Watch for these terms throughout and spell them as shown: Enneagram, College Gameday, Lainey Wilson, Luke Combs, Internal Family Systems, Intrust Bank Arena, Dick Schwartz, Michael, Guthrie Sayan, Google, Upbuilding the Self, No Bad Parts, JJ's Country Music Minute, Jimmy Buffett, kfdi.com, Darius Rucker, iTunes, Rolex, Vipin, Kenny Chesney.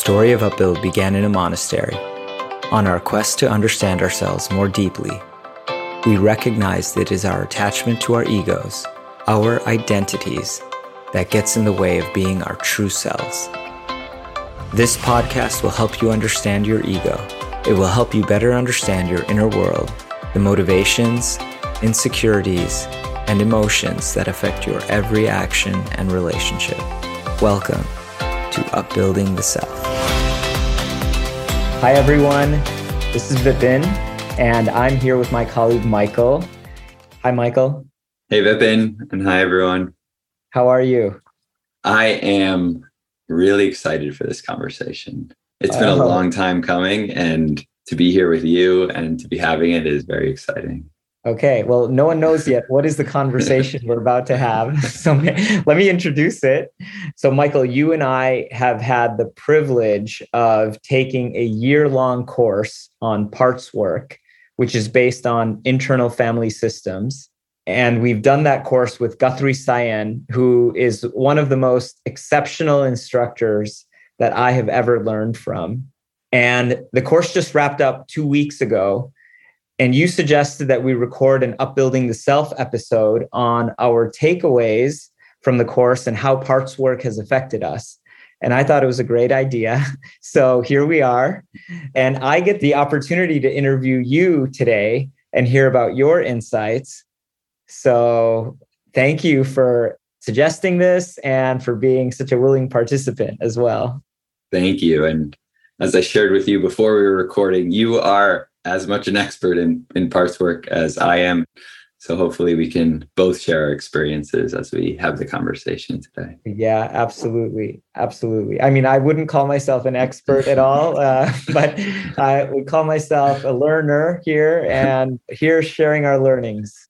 story of Upbuild began in a monastery. On our quest to understand ourselves more deeply, we recognize that it is our attachment to our egos, our identities, that gets in the way of being our true selves. This podcast will help you understand your ego. It will help you better understand your inner world, the motivations, insecurities, and emotions that affect your every action and relationship. Welcome to Upbuilding the Self. Hi everyone, this is Vipin, and I'm here with my colleague Michael. Hi Michael. Hey Vipin, and hi everyone. How are you? I am really excited for this conversation. It's been a long time coming, and to be here with you and to be having it is very exciting. Okay, well, no one knows yet what is the conversation we're about to have. So let me introduce it. So Michael, you and I have had the privilege of taking a year-long course on parts work, which is based on internal family systems. And we've done that course with Guthrie Sayan, who is one of the most exceptional instructors that I have ever learned from. And the course just wrapped up 2 weeks ago. And you suggested that we record an Upbuilding the Self episode on our takeaways from the course and how parts work has affected us. And I thought it was a great idea. So here we are. And I get the opportunity to interview you today and hear about your insights. So thank you for suggesting this and for being such a willing participant as well. Thank you. And as I shared with you before we were recording, you are as much an expert in parts work as I am. So hopefully we can both share our experiences as we have the conversation today. Yeah, absolutely. Absolutely. I mean, I wouldn't call myself an expert at all, but I would call myself a learner here, and here sharing our learnings.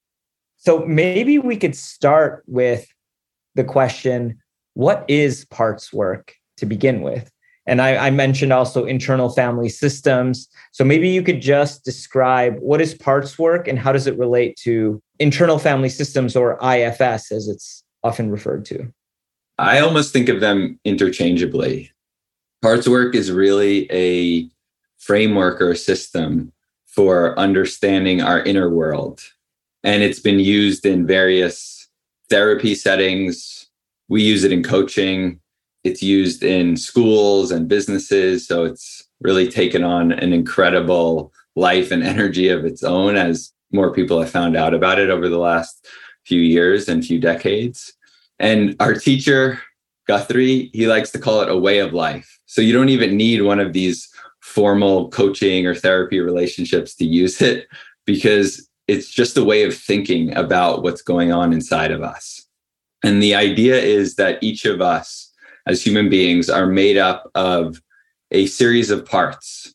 So maybe we could start with the question, what is parts work to begin with? And I mentioned also internal family systems. So maybe you could just describe what is parts work and how does it relate to internal family systems, or IFS as it's often referred to? I almost think of them interchangeably. Parts work is really a framework or a system for understanding our inner world. And it's been used in various therapy settings. We use it in coaching. It's used in schools and businesses. So it's really taken on an incredible life and energy of its own as more people have found out about it over the last few years and few decades. And our teacher, Guthrie, he likes to call it a way of life. So you don't even need one of these formal coaching or therapy relationships to use it, because it's just a way of thinking about what's going on inside of us. And the idea is that each of us as human beings are made up of a series of parts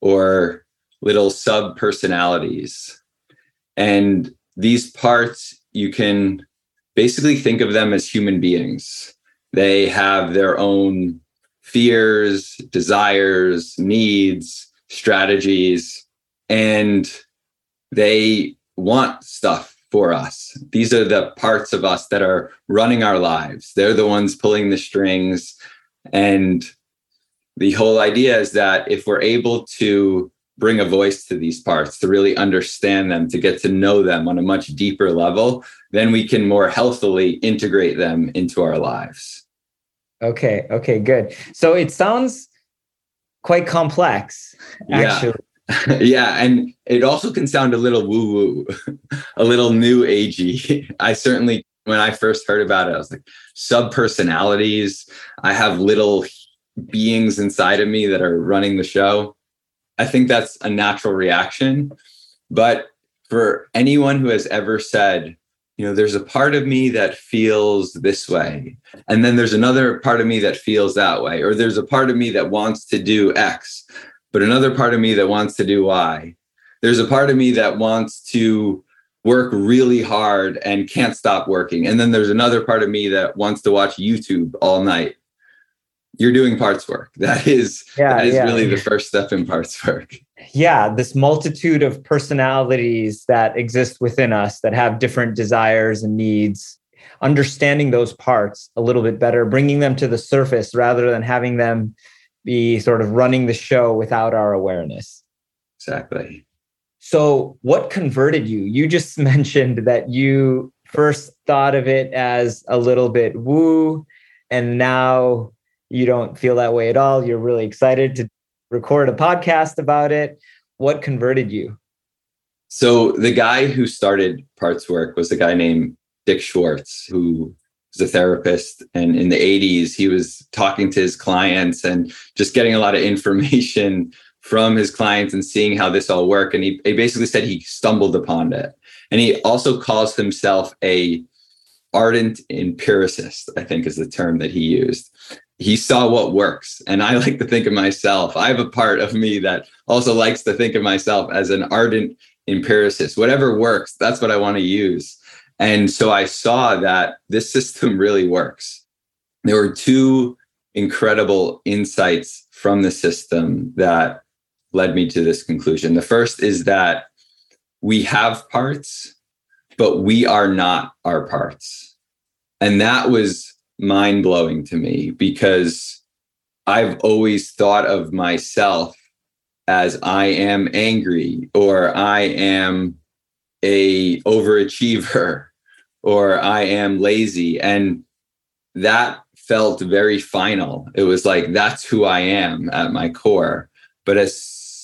or little sub-personalities. And these parts, you can basically think of them as human beings. They have their own fears, desires, needs, strategies, and they want stuff for us. These are the parts of us that are running our lives. They're the ones pulling the strings. And the whole idea is that if we're able to bring a voice to these parts, to really understand them, to get to know them on a much deeper level, then we can more healthily integrate them into our lives. Okay, good. So it sounds quite complex, actually. Yeah. Yeah, and it also can sound a little woo-woo, a little new agey. I certainly, when I first heard about it, I was like, sub-personalities. I have little beings inside of me that are running the show. I think that's a natural reaction. But for anyone who has ever said, you know, there's a part of me that feels this way, and then there's another part of me that feels that way, or there's a part of me that wants to do X, but another part of me that wants to do why. There's a part of me that wants to work really hard and can't stop working. And then there's another part of me that wants to watch YouTube all night. You're doing parts work. That is really the first step in parts work. Yeah, this multitude of personalities that exist within us that have different desires and needs. Understanding those parts a little bit better, bringing them to the surface rather than having them be sort of running the show without our awareness. Exactly. So what converted you? You just mentioned that you first thought of it as a little bit woo, and now you don't feel that way at all. You're really excited to record a podcast about it. What converted you? So the guy who started Parts Work was a guy named Dick Schwartz, who was a therapist. And in the 80s, he was talking to his clients and just getting a lot of information from his clients and seeing how this all worked. And he basically said he stumbled upon it. And he also calls himself a ardent empiricist, I think is the term that he used. He saw what works. And I like to think of myself, I have a part of me that also likes to think of myself as an ardent empiricist. Whatever works, that's what I want to use. And so I saw that this system really works. There were two incredible insights from the system that led me to this conclusion. The first is that we have parts, but we are not our parts. And that was mind-blowing to me, because I've always thought of myself as I am angry, or I am a overachiever, or I am lazy. And that felt very final. It was like, that's who I am at my core. But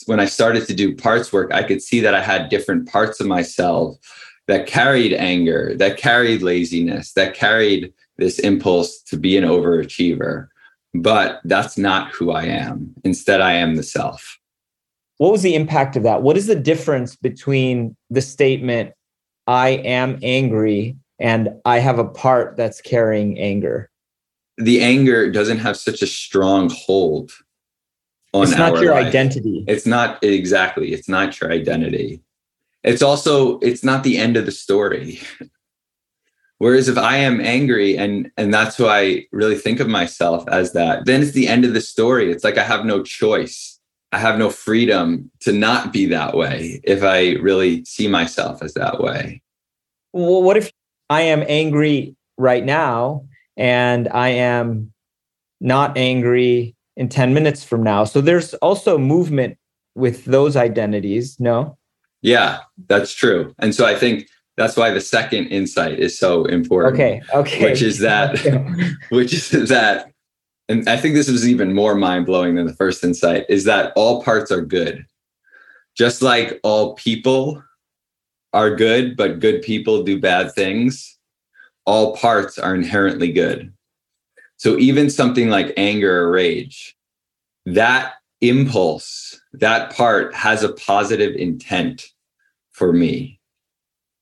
when I started to do parts work, I could see that I had different parts of myself that carried anger, that carried laziness, that carried this impulse to be an overachiever. But that's not who I am. Instead, I am the self. What was the impact of that? What is the difference between the statement, I am angry, and I have a part that's carrying anger? The anger doesn't have such a strong hold on our life. It's not your identity. It's not, exactly. It's not your identity. It's also, it's not the end of the story. Whereas if I am angry, and that's who I really think of myself as, that, then it's the end of the story. It's like I have no choice. I have no freedom to not be that way if I really see myself as that way. Well, what if I am angry right now and I am not angry in 10 minutes from now? So there's also movement with those identities, no? Yeah, that's true. And so I think that's why the second insight is so important. Okay. Which is that. And I think this was even more mind-blowing than the first insight, is that all parts are good. Just like all people are good, but good people do bad things, all parts are inherently good. So even something like anger or rage, that impulse, that part has a positive intent for me.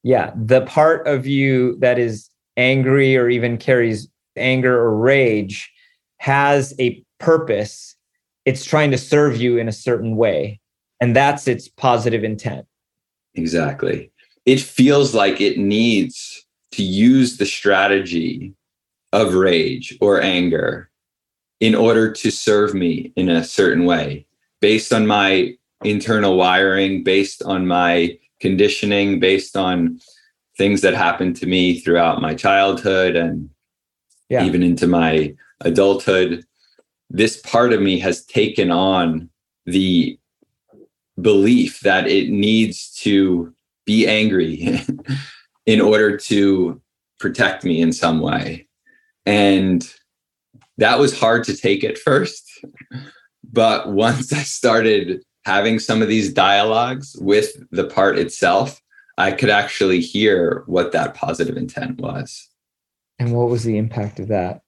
Yeah, the part of you that is angry or even carries anger or rage has a purpose. It's trying to serve you in a certain way. And that's its positive intent. Exactly. It feels like it needs to use the strategy of rage or anger in order to serve me in a certain way, based on my internal wiring, based on my conditioning, based on things that happened to me throughout my childhood and even into my adulthood. This part of me has taken on the belief that it needs to be angry in order to protect me in some way. And that was hard to take at first. But once I started having some of these dialogues with the part itself, I could actually hear what that positive intent was. And what was the impact of that?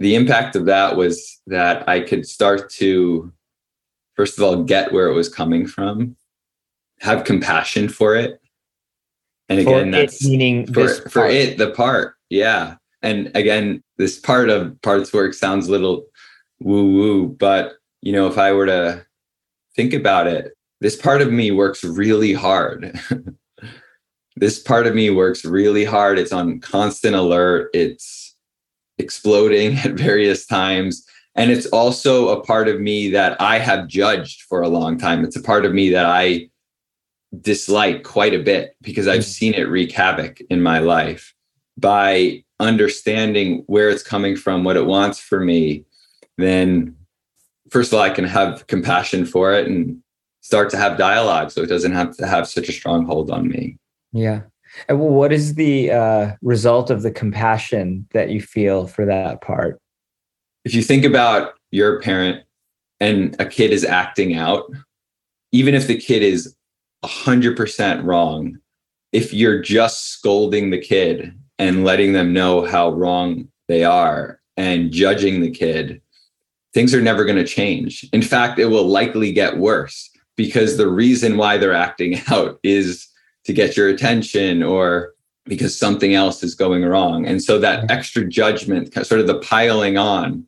The impact of that was that I could start to, first of all, get where it was coming from, have compassion for it. And again, that's meaning for it, the part. Yeah. And again, this part of Parts Work sounds a little woo-woo, but you know, if I were to think about it, this part of me works really hard. This part of me works really hard. It's on constant alert. It's exploding at various times. And it's also a part of me that I have judged for a long time. It's a part of me that I dislike quite a bit because I've seen it wreak havoc in my life. By understanding where it's coming from, what it wants for me, then first of all, I can have compassion for it and start to have dialogue so it doesn't have to have such a strong hold on me. Yeah. And what is the result of the compassion that you feel for that part? If you think about your parent and a kid is acting out, even if the kid is 100% wrong, if you're just scolding the kid and letting them know how wrong they are and judging the kid, things are never going to change. In fact, it will likely get worse because the reason why they're acting out is to get your attention or because something else is going wrong. And so that extra judgment, sort of the piling on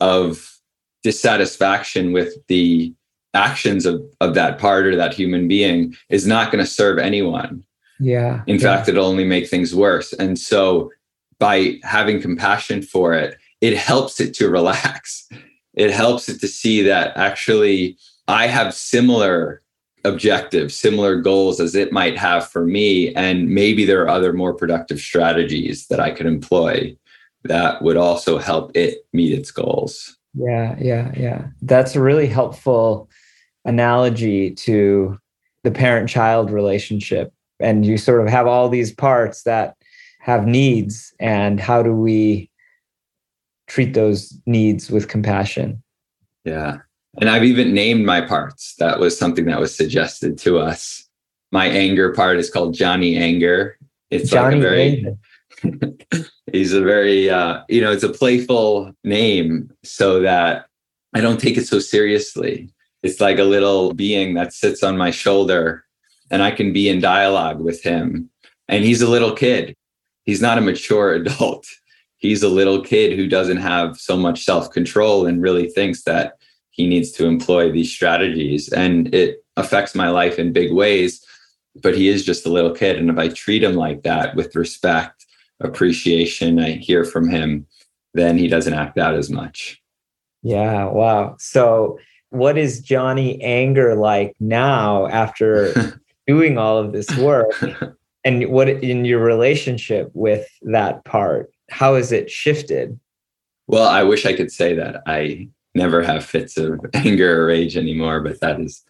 of dissatisfaction with the actions of that part or that human being is not going to serve anyone. Yeah. In fact, it'll only make things worse. And so by having compassion for it, it helps it to relax. It helps it to see that actually I have similar objectives, similar goals as it might have for me. And maybe there are other more productive strategies that I could employ that would also help it meet its goals. Yeah. That's a really helpful analogy to the parent-child relationship. And you sort of have all these parts that have needs, and how do we treat those needs with compassion? Yeah. And I've even named my parts. That was something that was suggested to us. My anger part is called Johnny Anger. It's Johnny, like a very, he's a very, it's a playful name so that I don't take it so seriously. It's like a little being that sits on my shoulder and I can be in dialogue with him. And he's a little kid. He's not a mature adult. He's a little kid who doesn't have so much self-control and really thinks that he needs to employ these strategies, and it affects my life in big ways, but he is just a little kid. And if I treat him like that with respect, appreciation, I hear from him, then he doesn't act out as much. Yeah. Wow. So what is Johnny Anger like now after doing all of this work, and what in your relationship with that part, how has it shifted? Well, I wish I could say that I never have fits of anger or rage anymore, but that is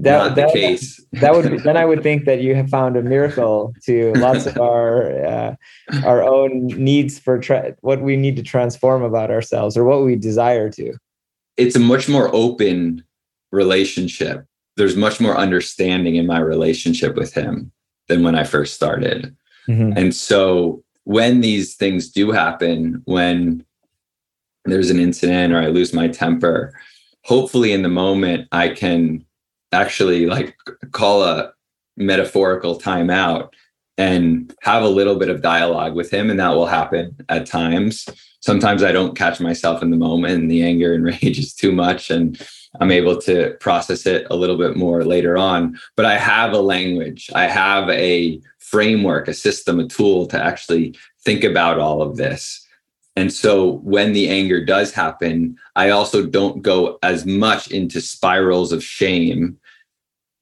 not the case. That would be, then I would think that you have found a miracle to lots of our own needs for what we need to transform about ourselves or what we desire to. It's a much more open relationship. There's much more understanding in my relationship with him than when I first started. Mm-hmm. And so when these things do happen, when there's an incident or I lose my temper, hopefully in the moment I can actually call a metaphorical timeout and have a little bit of dialogue with him. And that will happen at times. Sometimes I don't catch myself in the moment and the anger and rage is too much and I'm able to process it a little bit more later on. But I have a language, I have a framework, a system, a tool to actually think about all of this. And so when the anger does happen, I also don't go as much into spirals of shame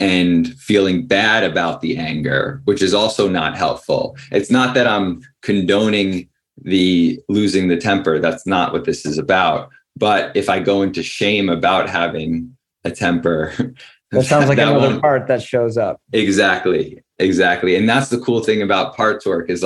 and feeling bad about the anger, which is also not helpful. It's not that I'm condoning the losing the temper. That's not what this is about. But if I go into shame about having a temper, that sounds like another part that shows up. Exactly. And that's the cool thing about parts work is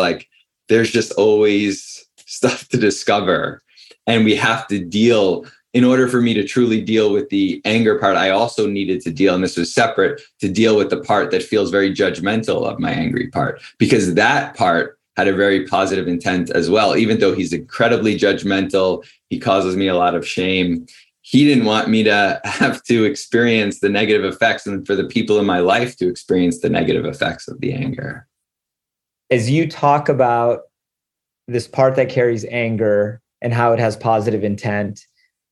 there's just always stuff to discover. And we have to deal, in order for me to truly deal with the anger part, I also needed to deal, and this was separate, to deal with the part that feels very judgmental of my angry part, because that part had a very positive intent as well. Even though he's incredibly judgmental, he causes me a lot of shame. He didn't want me to have to experience the negative effects and for the people in my life to experience the negative effects of the anger. As you talk about this part that carries anger and how it has positive intent,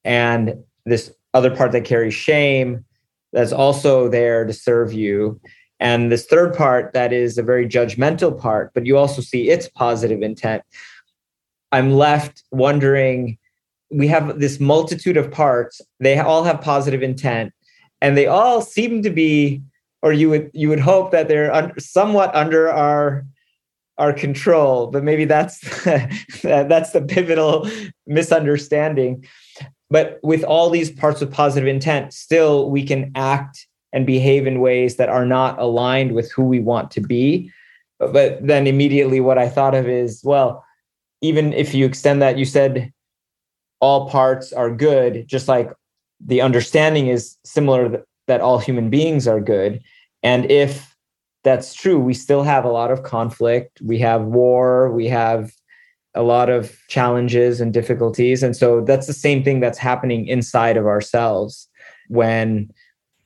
and this other part that carries shame that's also there to serve you, and this third part that is a very judgmental part, but you also see its positive intent, I'm left wondering, we have this multitude of parts, they all have positive intent, and they all seem to be, or you would hope that they're somewhat under our control, but maybe that's the pivotal misunderstanding. But with all these parts of positive intent, still we can act and behave in ways that are not aligned with who we want to be. But then immediately what I thought of is, well, even if you extend that, you said all parts are good, just like the understanding is similar that all human beings are good. And if that's true, we still have a lot of conflict. We have war, we have a lot of challenges and difficulties. And so that's the same thing that's happening inside of ourselves when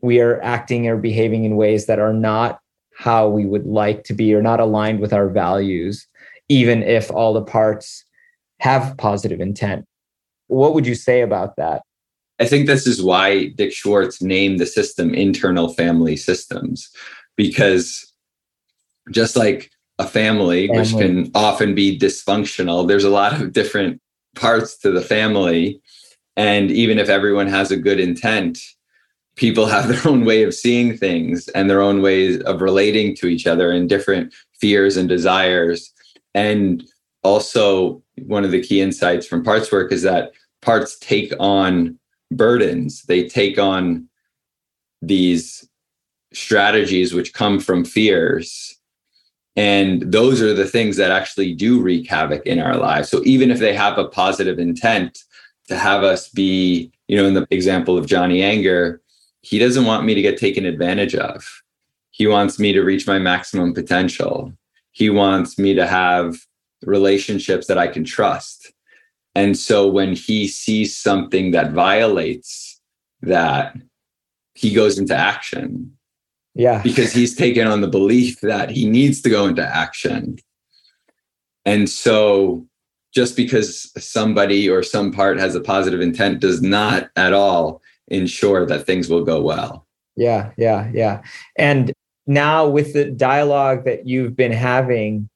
we are acting or behaving in ways that are not how we would like to be or not aligned with our values, even if all the parts have positive intent. What would you say about that? I think this is why Dick Schwartz named the system Internal Family Systems, because just like a family, which can often be dysfunctional, there's a lot of different parts to the family. And even if everyone has a good intent, people have their own way of seeing things and their own ways of relating to each other and different fears and desires. And also, one of the key insights from parts work is that parts take on burdens. They take on these strategies which come from fears. And those are the things that actually do wreak havoc in our lives. So even if they have a positive intent to have us be, in the example of Johnny Anger, he doesn't want me to get taken advantage of. He wants me to reach my maximum potential. He wants me to have relationships that I can trust. And so when he sees something that violates that, he goes into action. Yeah. Because he's taken on the belief that he needs to go into action. And so just because somebody or some part has a positive intent does not at all ensure that things will go well. Yeah. And now with the dialogue that you've been having,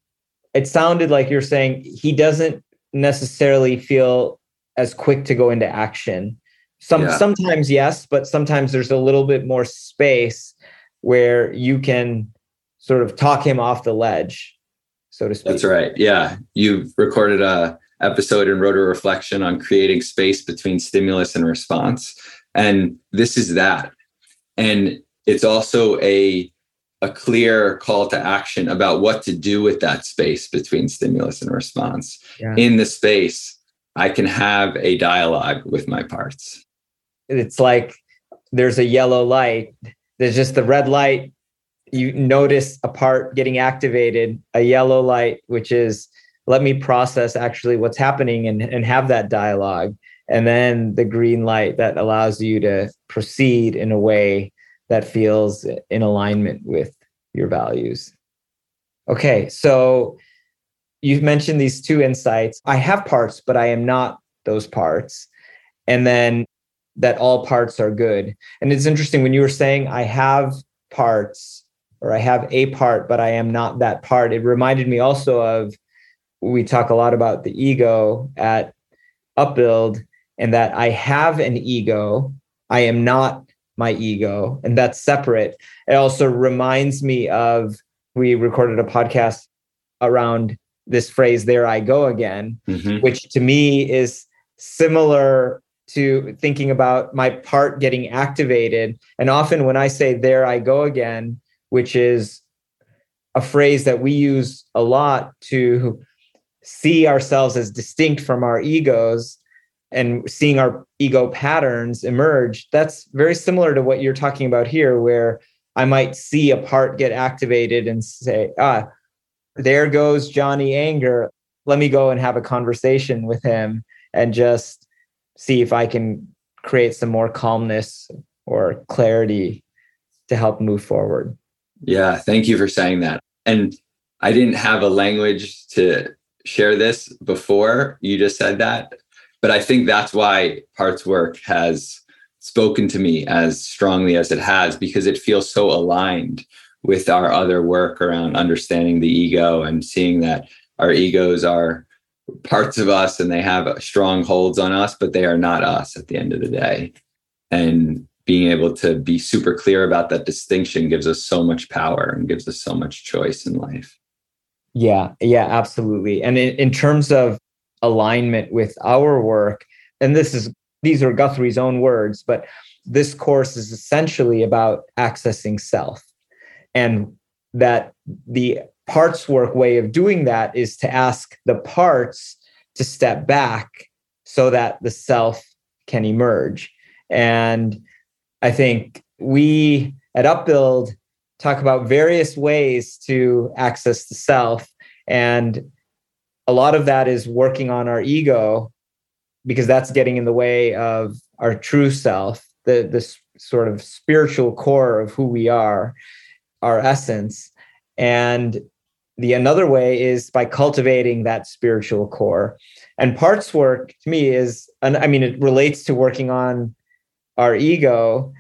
it sounded like you're saying he doesn't necessarily feel as quick to go into action. Sometimes yes, but sometimes there's a little bit more space where you can sort of talk him off the ledge, so to speak. That's right. Yeah. You recorded an episode and wrote a reflection on creating space between stimulus and response. And this is that. And it's also a clear call to action about what to do with that space between stimulus and response. Yeah. In the space, I can have a dialogue with my parts. It's like there's a yellow light. There's just the red light. You notice a part getting activated, a yellow light, which is, let me process actually what's happening and have that dialogue. And then the green light that allows you to proceed in a way that feels in alignment with your values. Okay, so you've mentioned these two insights. I have parts, but I am not those parts. And then that all parts are good. And it's interesting when you were saying I have parts or I have a part, but I am not that part. It reminded me also of, we talk a lot about the ego at Upbuild, and that I have an ego. I am not my ego, and that's separate. It also reminds me of, we recorded a podcast around this phrase, there I go again, which to me is similar to thinking about my part getting activated. And often when I say there I go again, which is a phrase that we use a lot to see ourselves as distinct from our egos, and seeing our ego patterns emerge, that's very similar to what you're talking about here, where I might see a part get activated and say, there goes Johnny Anger. Let me go and have a conversation with him and just see if I can create some more calmness or clarity to help move forward. Yeah, thank you for saying that. And I didn't have a language to share this before you just said that. But I think that's why parts work has spoken to me as strongly as it has, because it feels so aligned with our other work around understanding the ego and seeing that our egos are parts of us and they have strong holds on us, but they are not us at the end of the day. And being able to be super clear about that distinction gives us so much power and gives us so much choice in life. Yeah, absolutely. And in terms of alignment with our work, and this is these are Guthrie's own words, but this course is essentially about accessing self, and that the parts work way of doing that is to ask the parts to step back so that the self can emerge. And I think we at Upbuild talk about various ways to access the self. And a lot of that is working on our ego, because that's getting in the way of our true self, the sort of spiritual core of who we are, our essence. And the another way is by cultivating that spiritual core. And parts work to me is, I mean, it relates to working on our ego,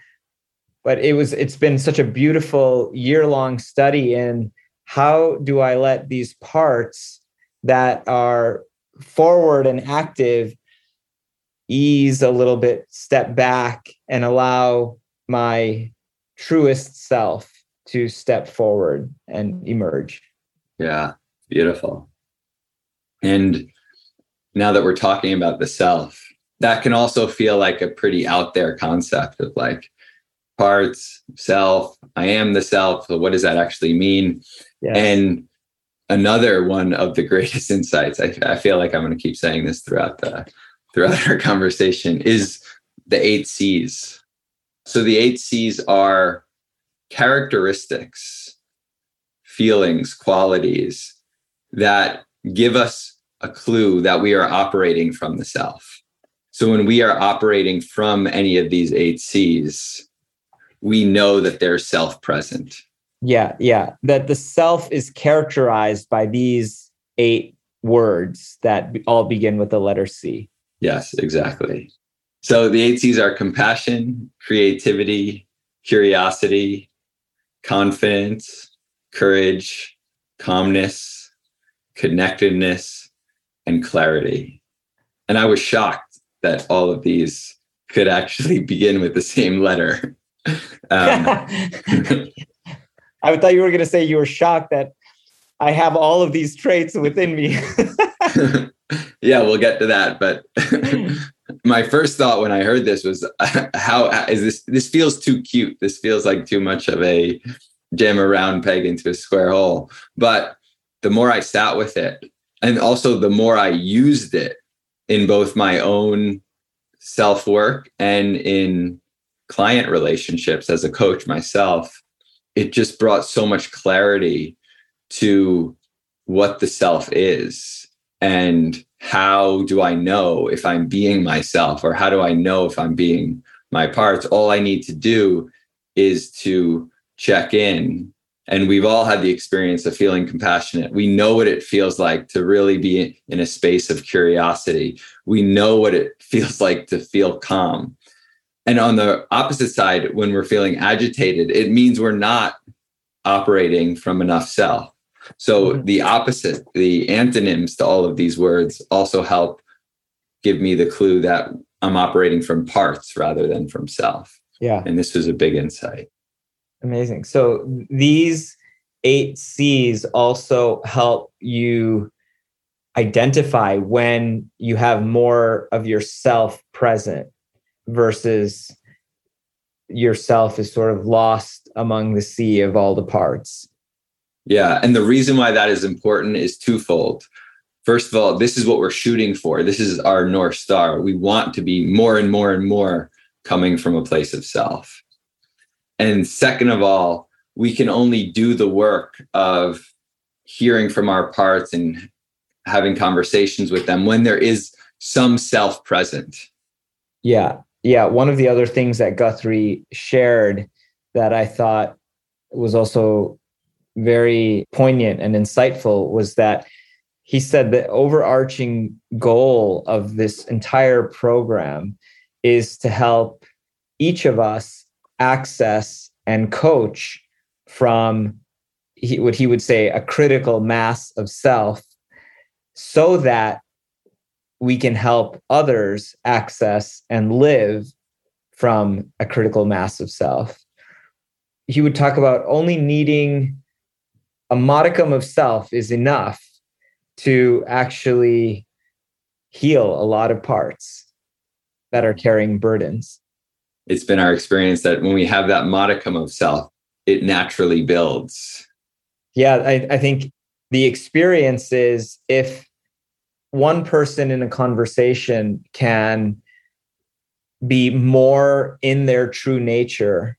but it's been such a beautiful year-long study in how do I let these parts that are forward and active ease a little bit, step back, and allow my truest self to step forward and emerge. Yeah, beautiful. And now that we're talking about the self, that can also feel like a pretty out there concept of like parts, self, I am the self. So what does that actually mean? Yes. And another one of the greatest insights, I feel like I'm going to keep saying this throughout our conversation, is the 8 C's. So the 8 C's are characteristics, feelings, qualities that give us a clue that we are operating from the self. So when we are operating from any of these 8 C's, we know that they're self-present. Yeah. That the self is characterized by these 8 words that all begin with the letter C. Yes, exactly. So the 8 C's are compassion, creativity, curiosity, confidence, courage, calmness, connectedness, and clarity. And I was shocked that all of these could actually begin with the same letter. I thought you were going to say you were shocked that I have all of these traits within me. Yeah, we'll get to that. But my first thought when I heard this was, how is this? This feels too cute. This feels like too much of a jam a round peg into a square hole. But the more I sat with it, and also the more I used it in both my own self-work and in client relationships as a coach myself, it just brought so much clarity to what the self is. And how do I know if I'm being myself, or how do I know if I'm being my parts? All I need to do is to check in. And we've all had the experience of feeling compassionate. We know what it feels like to really be in a space of curiosity. We know what it feels like to feel calm. And on the opposite side, when we're feeling agitated, it means we're not operating from enough self. So the opposite, the antonyms to all of these words also help give me the clue that I'm operating from parts rather than from self. Yeah. And this was a big insight. Amazing. So these 8 C's also help you identify when you have more of yourself present versus yourself is sort of lost among the sea of all the parts. Yeah. And the reason why that is important is twofold. First of all, this is what we're shooting for. This is our North Star. We want to be more and more and more coming from a place of self. And second of all, we can only do the work of hearing from our parts and having conversations with them when there is some self present. Yeah. One of the other things that Guthrie shared that I thought was also very poignant and insightful was that he said the overarching goal of this entire program is to help each of us access and coach from what he would say a critical mass of self, so that we can help others access and live from a critical mass of self. He would talk about only needing a modicum of self is enough to actually heal a lot of parts. that are carrying burdens. It's been our experience that when we have that modicum of self, it naturally builds. Yeah, I think the experience is if one person in a conversation can be more in their true nature,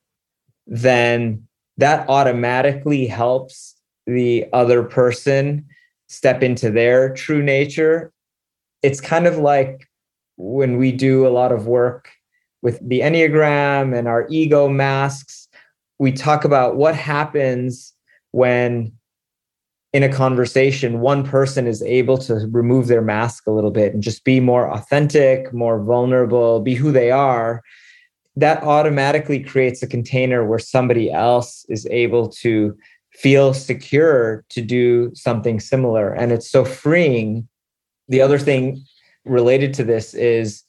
then that automatically helps the other person step into their true nature. It's kind of like when we do a lot of work with the Enneagram and our ego masks, we talk about what happens when in a conversation, one person is able to remove their mask a little bit and just be more authentic, more vulnerable, be who they are. That automatically creates a container where somebody else is able to feel secure to do something similar. And it's so freeing. The other thing related to this is,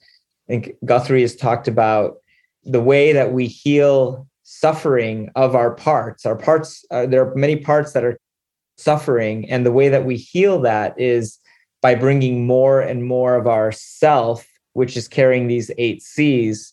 I think Guthrie has talked about the way that we heal suffering of our parts. Our parts, there are many parts that are suffering. And the way that we heal that is by bringing more and more of our self, which is carrying these 8 C's.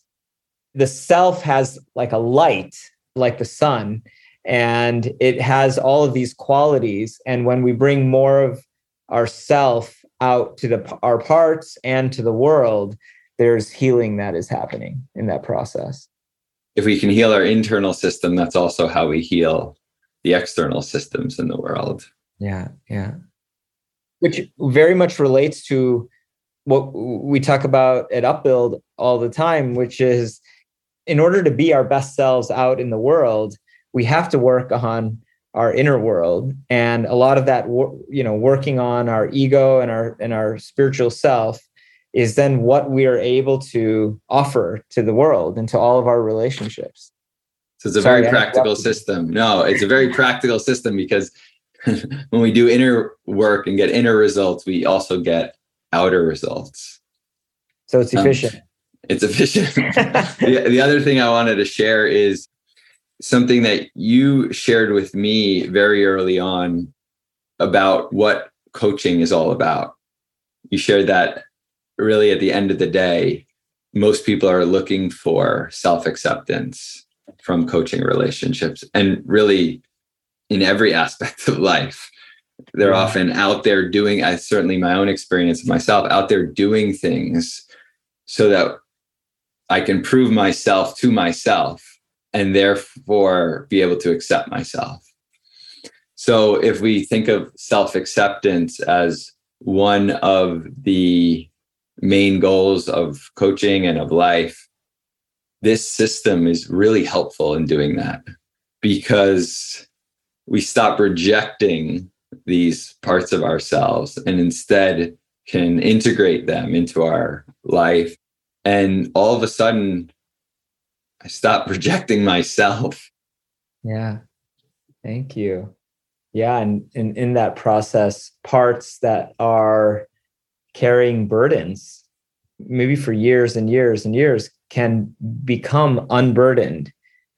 The self has like a light, like the sun, and it has all of these qualities. And when we bring more of our self out to our parts and to the world, there's healing that is happening in that process. If we can heal our internal system, that's also how we heal the external systems in the world. Yeah, yeah. Which very much relates to what we talk about at Upbuild all the time, which is in order to be our best selves out in the world, we have to work on our inner world. And a lot of that, working on our ego and our spiritual self is then what we are able to offer to the world and to all of our relationships. So it's a very practical system. No, it's a very practical system because when we do inner work and get inner results, we also get outer results. So it's efficient. It's efficient. The other thing I wanted to share is something that you shared with me very early on about what coaching is all about. You shared that really at the end of the day, most people are looking for self-acceptance from coaching relationships. And really, in every aspect of life, they're often out there doing, certainly my own experience of myself, out there doing things so that I can prove myself to myself, and therefore be able to accept myself. So if we think of self-acceptance as one of the main goals of coaching and of life, this system is really helpful in doing that because we stop rejecting these parts of ourselves and instead can integrate them into our life. And all of a sudden, I stopped rejecting myself. Yeah. Thank you. Yeah. And in that process, parts that are carrying burdens, maybe for years and years and years, can become unburdened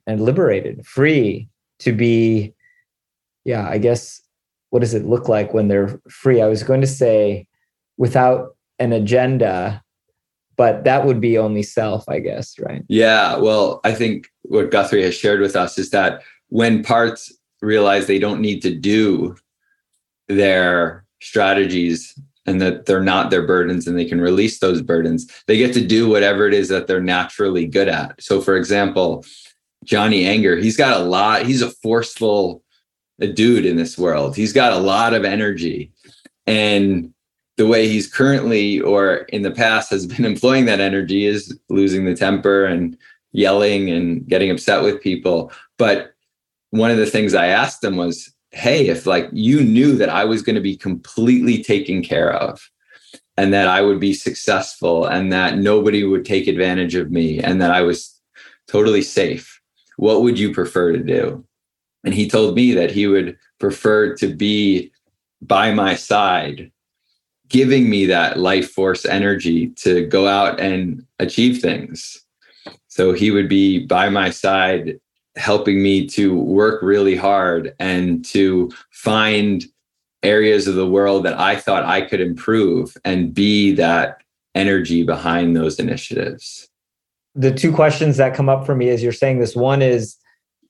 and liberated, free to be, I guess, what does it look like when they're free? I was going to say without an agenda, but that would be only self, I guess, right? Yeah, well, I think what Guthrie has shared with us is that when parts realize they don't need to do their strategies and that they're not their burdens and they can release those burdens, they get to do whatever it is that they're naturally good at. So for example, Johnny Anger, he's a forceful dude in this world. He's got a lot of energy, and the way he's currently or in the past has been employing that energy is losing the temper and yelling and getting upset with people. But one of the things I asked him was, hey, if like you knew that I was going to be completely taken care of and that I would be successful and that nobody would take advantage of me and that I was totally safe, what would you prefer to do? And he told me that he would prefer to be by my side, giving me that life force energy to go out and achieve things. So he would be by my side, helping me to work really hard and to find areas of the world that I thought I could improve and be that energy behind those initiatives? The two questions that come up for me as you're saying this, one is,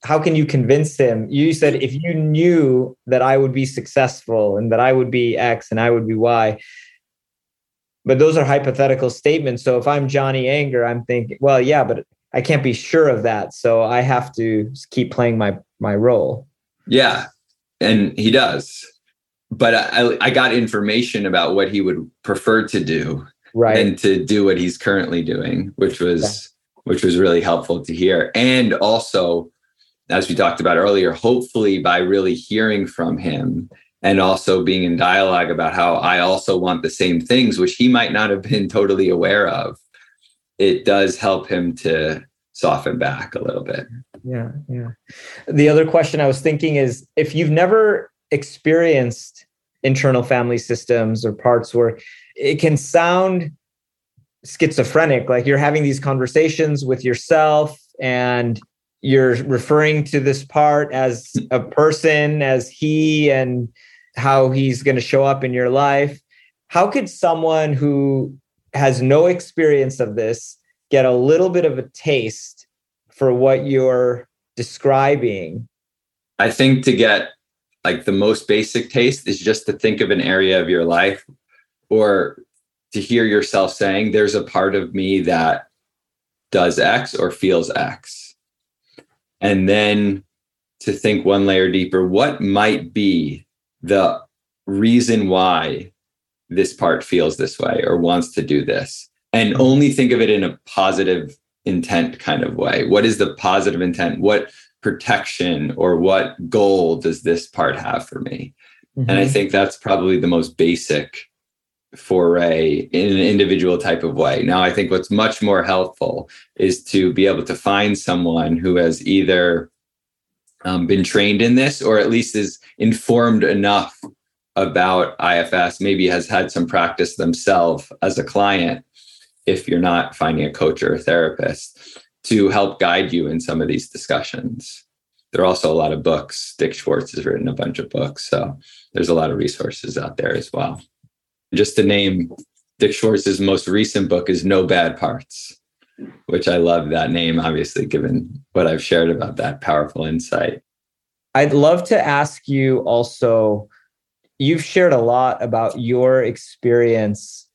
how can you convince him? You said, if you knew that I would be successful and that I would be X and I would be Y, but those are hypothetical statements. So if I'm Johnny Anger, I'm thinking, well, yeah, but I can't be sure of that. So I have to keep playing my role. Yeah. And he does. But I got information about what he would prefer to do, right, and to do what he's currently doing, which was really helpful to hear. And also, as we talked about earlier, hopefully by really hearing from him and also being in dialogue about how I also want the same things, which he might not have been totally aware of, it does help him to soften back a little bit. Yeah, yeah. The other question I was thinking is, if you've never experienced internal family systems or parts work, it can sound schizophrenic, like you're having these conversations with yourself and you're referring to this part as a person, as he, and how he's going to show up in your life. How could someone who has no experience of this get a little bit of a taste for what you're describing? I think to get like the most basic taste is just to think of an area of your life, or to hear yourself saying, there's a part of me that does X or feels X. And then to think one layer deeper, what might be the reason why this part feels this way or wants to do this? And only think of it in a positive intent kind of way. What is the positive intent? What protection or what goal does this part have for me? Mm-hmm. And I think that's probably the most basic foray in an individual type of way. Now, I think what's much more helpful is to be able to find someone who has either been trained in this, or at least is informed enough about IFS, maybe has had some practice themselves as a client, if you're not finding a coach or a therapist, to help guide you in some of these discussions. There are also a lot of books. Dick Schwartz has written a bunch of books. So there's a lot of resources out there as well. Just to name, Dick Schwartz's most recent book is No Bad Parts, which I love that name, obviously, given what I've shared about that powerful insight. I'd love to ask you also, you've shared a lot about your experience,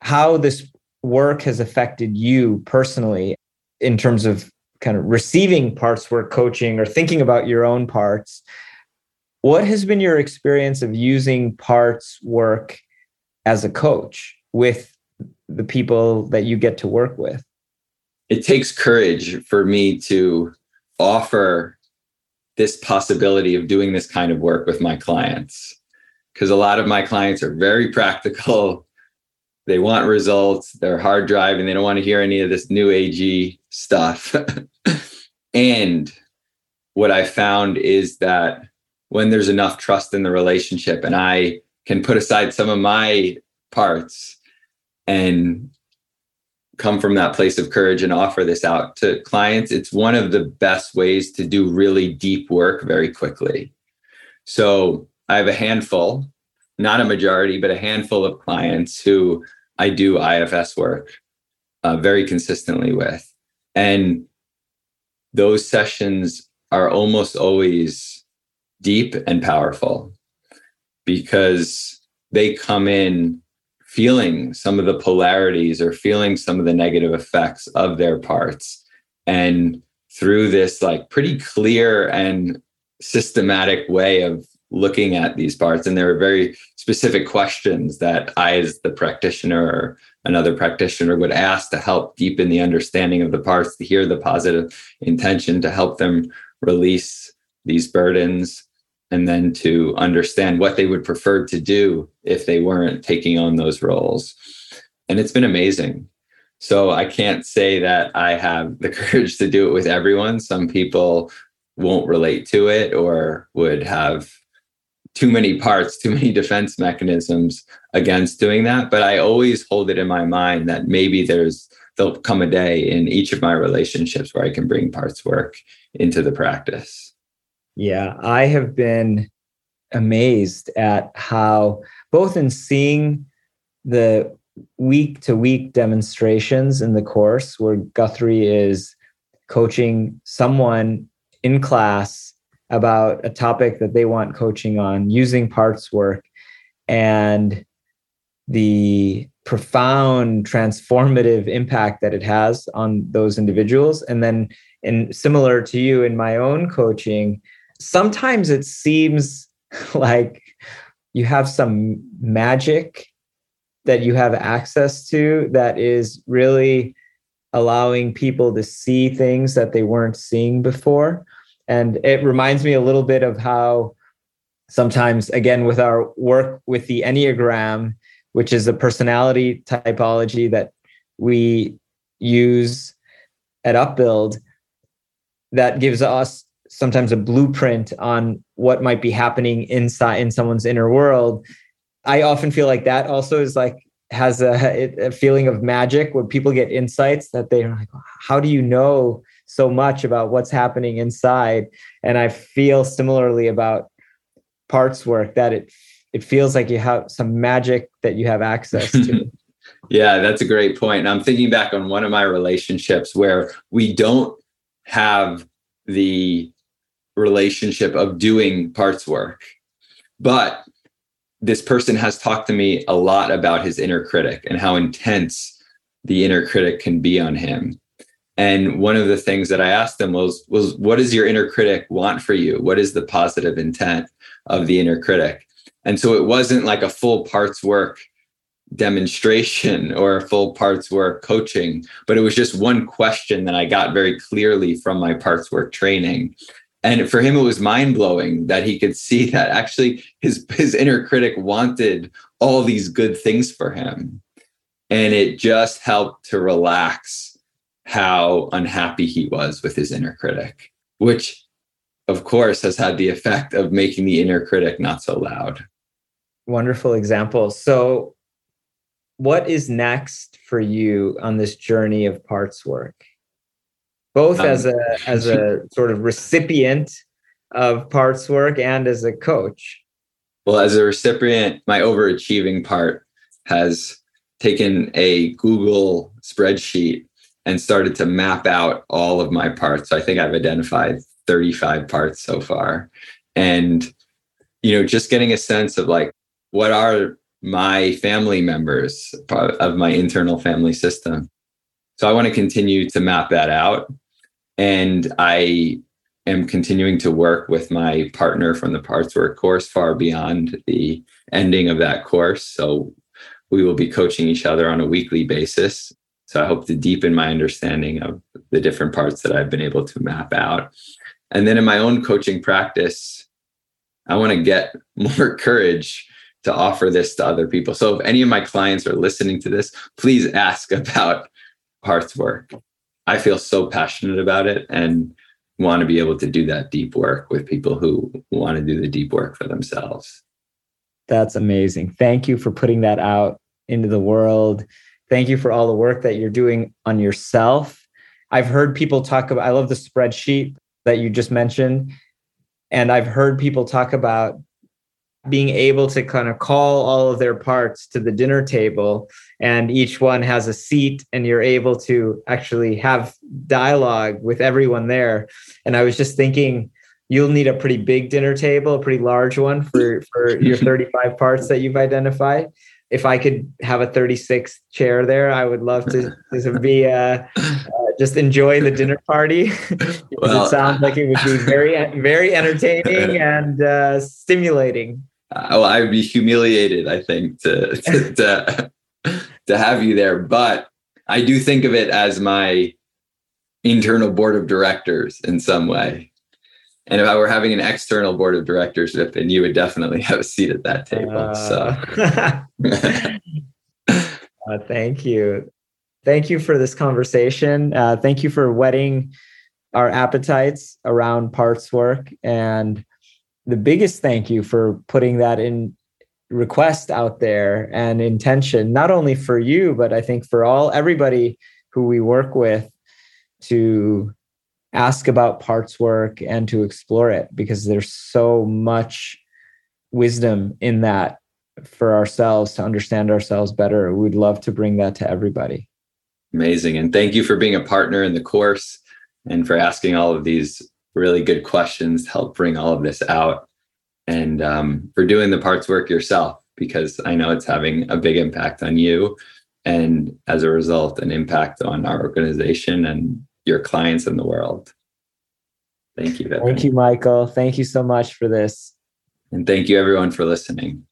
how this work has affected you personally in terms of kind of receiving parts work coaching or thinking about your own parts. What has been your experience of using parts work as a coach with the people that you get to work with? It takes courage for me to offer this possibility of doing this kind of work with my clients, because a lot of my clients are very practical. They want results, they're hard drive, and they don't want to hear any of this new agey stuff. And what I found is that when there's enough trust in the relationship and I can put aside some of my parts and come from that place of courage and offer this out to clients, it's one of the best ways to do really deep work very quickly. So I have a handful, not a majority, but a handful of clients who I do IFS work very consistently with. And those sessions are almost always deep and powerful, because they come in feeling some of the polarities or feeling some of the negative effects of their parts. And through this like pretty clear and systematic way of looking at these parts, and there are very specific questions that I, as the practitioner or another practitioner, would ask to help deepen the understanding of the parts, to hear the positive intention, to help them release these burdens, and then to understand what they would prefer to do if they weren't taking on those roles. And it's been amazing. So I can't say that I have the courage to do it with everyone. Some people won't relate to it or would have too many parts, too many defense mechanisms against doing that. But I always hold it in my mind that maybe there'll come a day in each of my relationships where I can bring parts work into the practice. Yeah, I have been amazed at how, both in seeing the week-to-week demonstrations in the course where Guthrie is coaching someone in class about a topic that they want coaching on using parts work, and the profound transformative impact that it has on those individuals. And then, in similar to you in my own coaching, sometimes it seems like you have some magic that you have access to that is really allowing people to see things that they weren't seeing before. And it reminds me a little bit of how sometimes, again, with our work with the Enneagram, which is a personality typology that we use at Upbuild, that gives us sometimes a blueprint on what might be happening inside in someone's inner world. I often feel like that also is like, has a feeling of magic where people get insights that they are like, how do you know so much about what's happening inside? And I feel similarly about parts work, that it feels like you have some magic that you have access to. Yeah, that's a great point. And I'm thinking back on one of my relationships where we don't have the relationship of doing parts work, but this person has talked to me a lot about his inner critic and how intense the inner critic can be on him. And one of the things that I asked them was what does your inner critic want for you? What is the positive intent of the inner critic? And so it wasn't like a full parts work demonstration or a full parts work coaching, but it was just one question that I got very clearly from my parts work training. And for him, it was mind-blowing that he could see that actually his inner critic wanted all these good things for him. And it just helped to relax how unhappy he was with his inner critic, which, of course, has had the effect of making the inner critic not so loud. Wonderful example. So what is next for you on this journey of parts work? Both as a sort of recipient of parts work and as a coach. Well, as a recipient, my overachieving part has taken a Google spreadsheet and started to map out all of my parts. So I think I've identified 35 parts so far. And, just getting a sense of like, what are my family members of my internal family system? So I want to continue to map that out. And I am continuing to work with my partner from the parts work course far beyond the ending of that course. So we will be coaching each other on a weekly basis. So I hope to deepen my understanding of the different parts that I've been able to map out. And then in my own coaching practice, I want to get more courage to offer this to other people. So if any of my clients are listening to this, please ask about parts work. I feel so passionate about it and want to be able to do that deep work with people who want to do the deep work for themselves. That's amazing. Thank you for putting that out into the world. Thank you for all the work that you're doing on yourself. I've heard people talk about, I love the spreadsheet that you just mentioned. And I've heard people talk about being able to kind of call all of their parts to the dinner table, and each one has a seat and you're able to actually have dialogue with everyone there. And I was just thinking, you'll need a pretty big dinner table, a pretty large one for your 35 parts that you've identified. If I could have a 36th chair there, I would love to be just enjoy the dinner party. Well, it sounds like it would be very, very entertaining and stimulating. Well, I would be humiliated, I think, to have you there. But I do think of it as my internal board of directors in some way. And if I were having an external board of directors, Vipin, you would definitely have a seat at that table. Thank you. Thank you for this conversation. Thank you for whetting our appetites around parts work. And the biggest thank you for putting that in request out there and intention, not only for you, but I think for everybody who we work with to ask about parts work and to explore it, because there's so much wisdom in that for ourselves to understand ourselves better. We'd love to bring that to everybody. Amazing. And thank you for being a partner in the course and for asking all of these really good questions to help bring all of this out, and for doing the parts work yourself, because I know it's having a big impact on you, and as a result, an impact on our organization and your clients in the world. Thank you, Vipin. Thank you, Michael. Thank you so much for this. And thank you, everyone, for listening.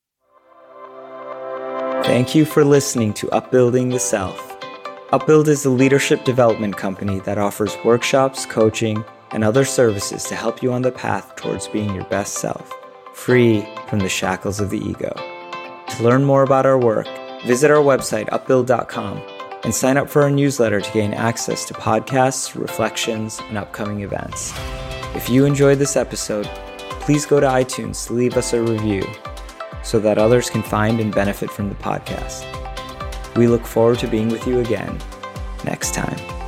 Thank you for listening to Upbuilding the Self. Upbuild is a leadership development company that offers workshops, coaching, and other services to help you on the path towards being your best self, free from the shackles of the ego. To learn more about our work, visit our website, upbuild.com, and sign up for our newsletter to gain access to podcasts, reflections, and upcoming events. If you enjoyed this episode, please go to iTunes to leave us a review so that others can find and benefit from the podcast. We look forward to being with you again next time.